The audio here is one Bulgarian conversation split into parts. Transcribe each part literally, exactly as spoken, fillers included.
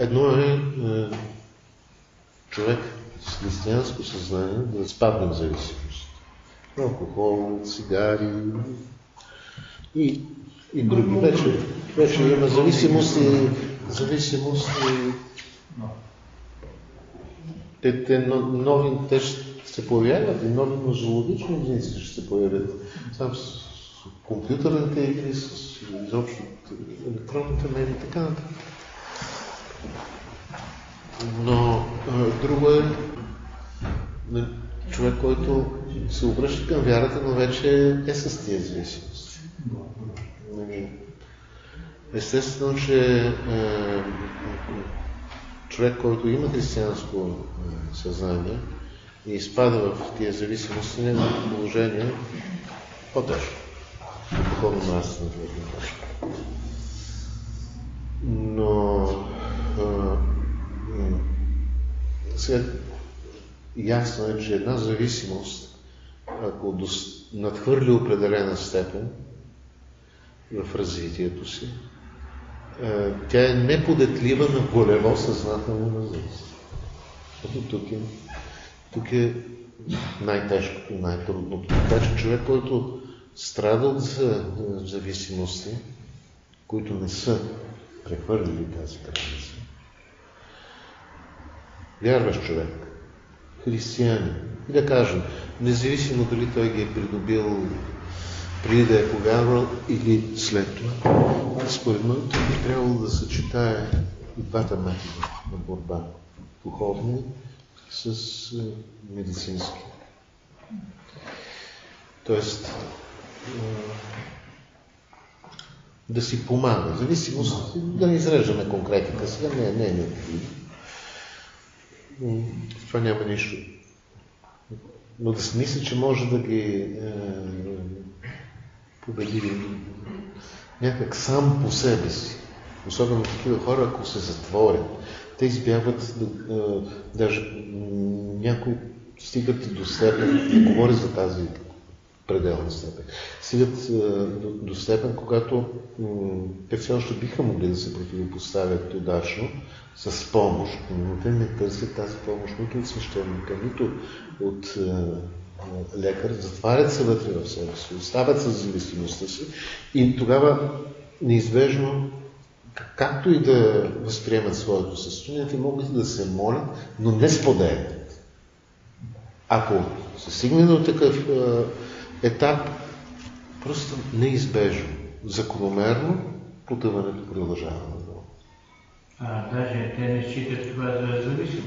Едно е, е човек с християнско съзнание да изпадне в зависимост. Алкохол, цигари и, и други. Вече, вече има зависимост и зависимост и те, те нови, те ще се появяват и нови нозологични единици ще се появят. Сам с компютърните игри, с изобщо електронните медии и така нататък. Но е, друго е не, човек, който се обръща към вярата, но вече е с тия зависимост. Естествено, че е, човек, който има християнско е, съзнание и изпада в тия зависимости, неговото положение е по-тежко. Духовно нравствено. Но сега ясно е, че една зависимост, ако надхвърли определена степен в развитието си, тя е неподетлива на волево съзнателно развитие. Тук е, тук е най-тежкото, най-трудното. Така че човек, който страда от зависимости, които не са прехвърлили тази граница, вярваш човек, християнин, и да кажем, независимо дали той ги е придобил преди да е повярвал или след това, според мен той би трябвало да съчетае и двата метода на борба, духовни с медицински. Тоест, да си помага, зависимост, да не изреждаме конкретика сега, не, не е необходимо. Това няма нищо. Но да се мисли, че може да ги е, победи някак сам по себе си. Особено такива хора, ако се затворят, те избягват, да, е, даже някои стигат до степен, не говоря за тази пределна степен, стигат е, до, до степен, когато е, те все още биха могли да се противопоставят удачно, с помощ, но те не търсят тази помощ нито от свещеника, нито от е, лекар, затварят се вътре в себе си, оставят с зависимостта си и тогава неизбежно, както и да възприемат своето състояние, те могат да се молят, но не споделят. Ако се стигне до такъв е, етап, просто неизбежно, закономерно потъването продължава. А, даже те не считат това за зависимост.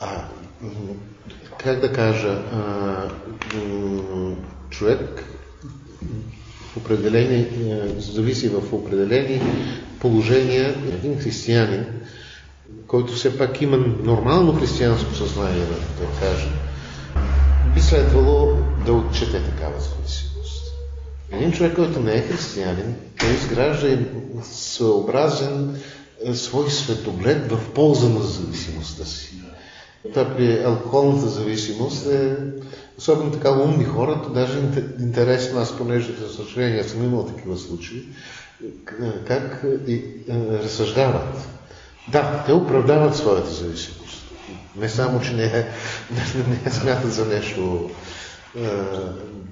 А, как да кажа, а, човек в определени, зависи в определени положения. Един християнин, който все пак има нормално християнско съзнание, да кажа, би следвало да отчете такава зависимост. Един човек, който не е християнин, той изгражда съобразен свой светоглед в полза на зависимостта си. Това при алкохолната зависимост е, особено така умни хората, даже интересно, аз понеже за съжаление съм имал такива случаи, как и, е, разсъждават. Да, те оправдават своята зависимост. Не само, че не е, не е смятат за нещо, е,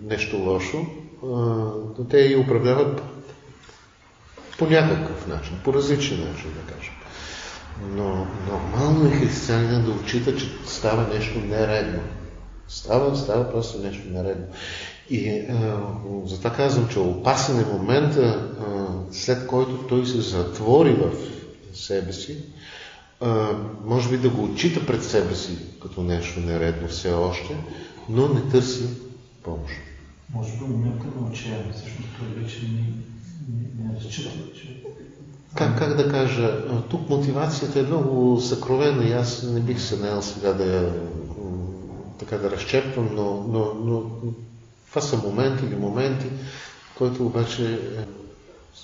нещо лошо, е, но те и оправдават по някакъв начин, по различен начин, да кажем. Но нормално е християнина да отчита, че става нещо нередно. Става, става просто нещо нередно. И е, затова казвам, че опасен е момента, е, след който той се затвори в себе си, е, може би да го отчита пред себе си като нещо нередно все още, но не търси помощ. Може би момента на отчаяние, всъщност той вече не... Как, как да кажа, тук мотивацията е много съкровена и аз не бих се наел сега да я така да разчерпвам, но, но, но това са моменти или моменти, който обаче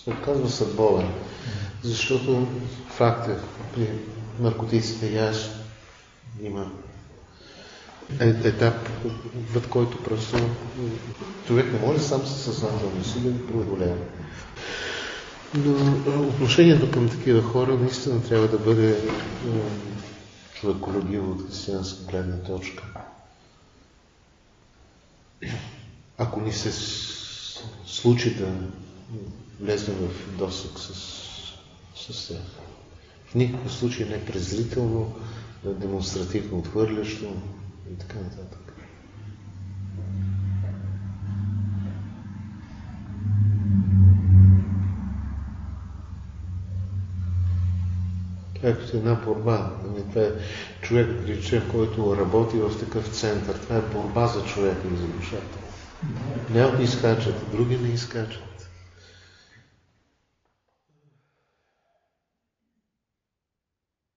се оказва съдбовен. Защото факт е, при наркотиците и аз има е, етап, в който просто човек не може сам със съзнателно си да преодолява. Но отношението към такива хора наистина трябва да бъде човеколюбиво от християнска гледна точка. Ако ни се случи да влезнем в досък с, с тях, в никакъв случай не презрително, демонстративно отхвърлящо и така нататък. Това е една борба. Това е човек, който работи в такъв център. Това е борба за човека и за душата. Не от изкачат, други не изкачат.